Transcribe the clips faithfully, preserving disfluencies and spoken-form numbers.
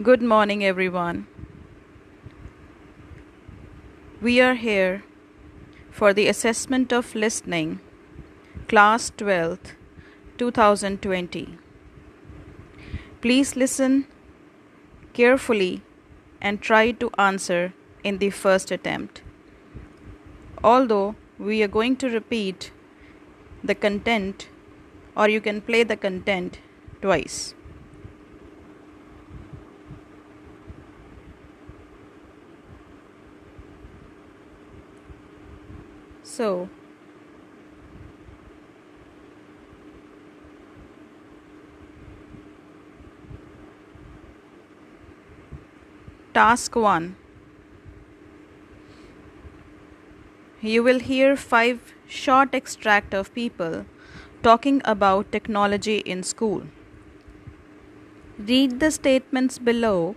Good morning, everyone. We are here for the assessment of listening, class twelfth, two thousand twenty. Please listen carefully and try to answer in the first attempt. Although we are going to repeat the content, or you can play the content twice. So, task one. You will hear five short extracts of people talking about technology in school. Read the statements below,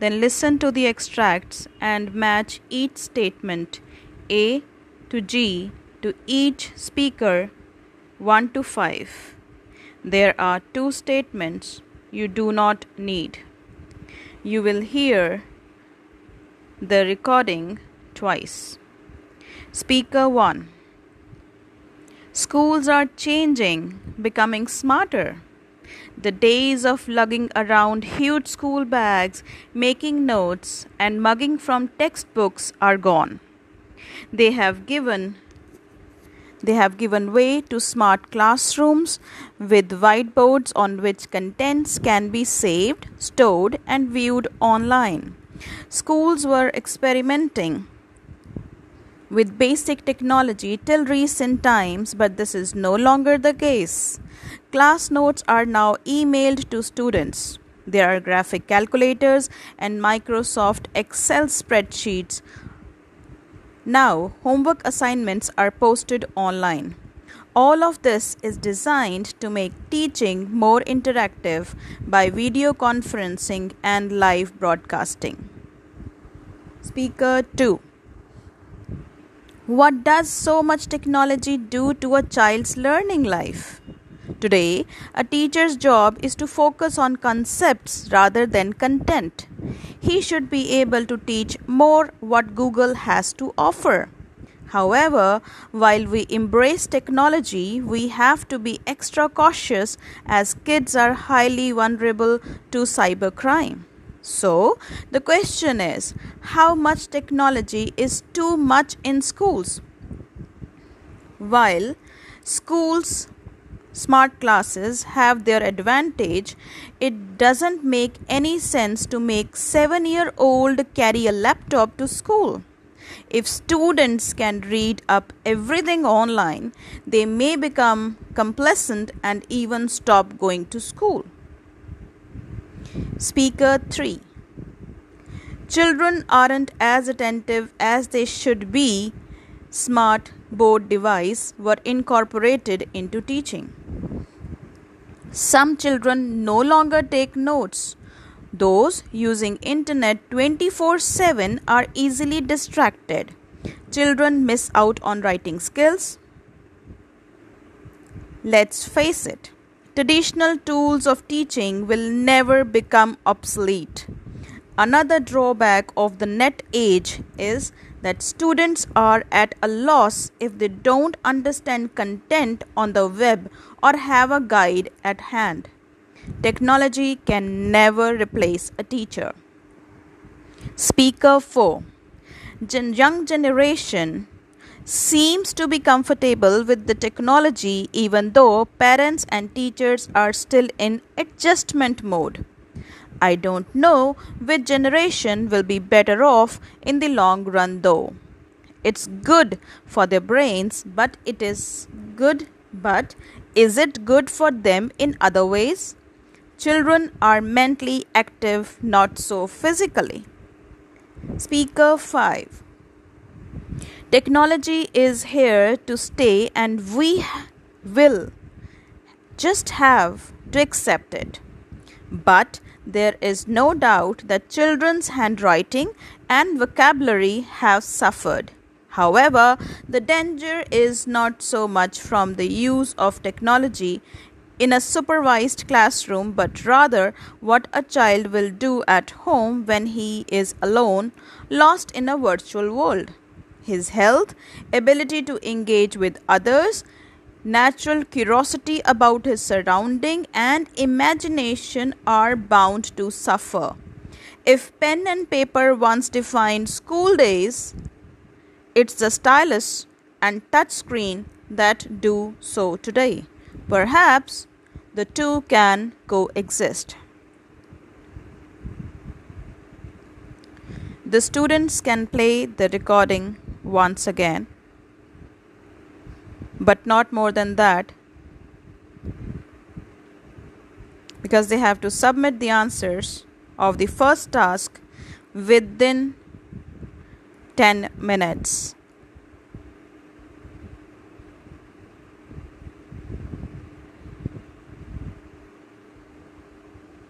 then listen to the extracts and match each statement A to G to each speaker one to five. There are two statements you do not need. You will hear the recording twice. Speaker one. Schools are changing, becoming smarter. The days of lugging around huge school bags, making notes, and mugging from textbooks are gone. They have given they have given way to smart classrooms with whiteboards on which contents can be saved, stored, and viewed online. Schools were experimenting with basic technology till recent times, but this is no longer the case. Class notes are now emailed to students. There are graphic calculators and Microsoft Excel spreadsheets. Now, homework assignments are posted online. All of this is designed to make teaching more interactive by video conferencing and live broadcasting. Speaker two. What does so much technology do to a child's learning life? Today, a teacher's job is to focus on concepts rather than content. He should be able to teach more what Google has to offer. However, while we embrace technology, we have to be extra cautious as kids are highly vulnerable to cybercrime. So, the question is, how much technology is too much in schools? While schools smart classes have their advantage, it doesn't make any sense to make seven-year-old carry a laptop to school. If students can read up everything online, they may become complacent and even stop going to school. Speaker three. Children aren't as attentive as they should be. Smart board devices were incorporated into teaching. Some children no longer take notes. Those using internet twenty-four seven are easily distracted. Children miss out on writing skills. Let's face it, traditional tools of teaching will never become obsolete. Another drawback of the net age is that students are at a loss if they don't understand content on the web or have a guide at hand. Technology can never replace a teacher. Speaker four. Gen- young generation seems to be comfortable with the technology, even though parents and teachers are still in adjustment mode. I don't know which generation will be better off in the long run though. It's good for their brains, but it is good, but is it good for them in other ways? Children are mentally active, not so physically. Speaker five. Technology is here to stay and we will just have to accept it. But there is no doubt that children's handwriting and vocabulary have suffered. However, the danger is not so much from the use of technology in a supervised classroom, but rather what a child will do at home when he is alone, lost in a virtual world. His health, ability to engage with others, natural curiosity about his surrounding, and imagination are bound to suffer. If pen and paper once defined school days, it's the stylus and touchscreen that do so today. Perhaps the two can coexist. The students can play the recording once again, but not more than that, because they have to submit the answers of the first task within ten minutes.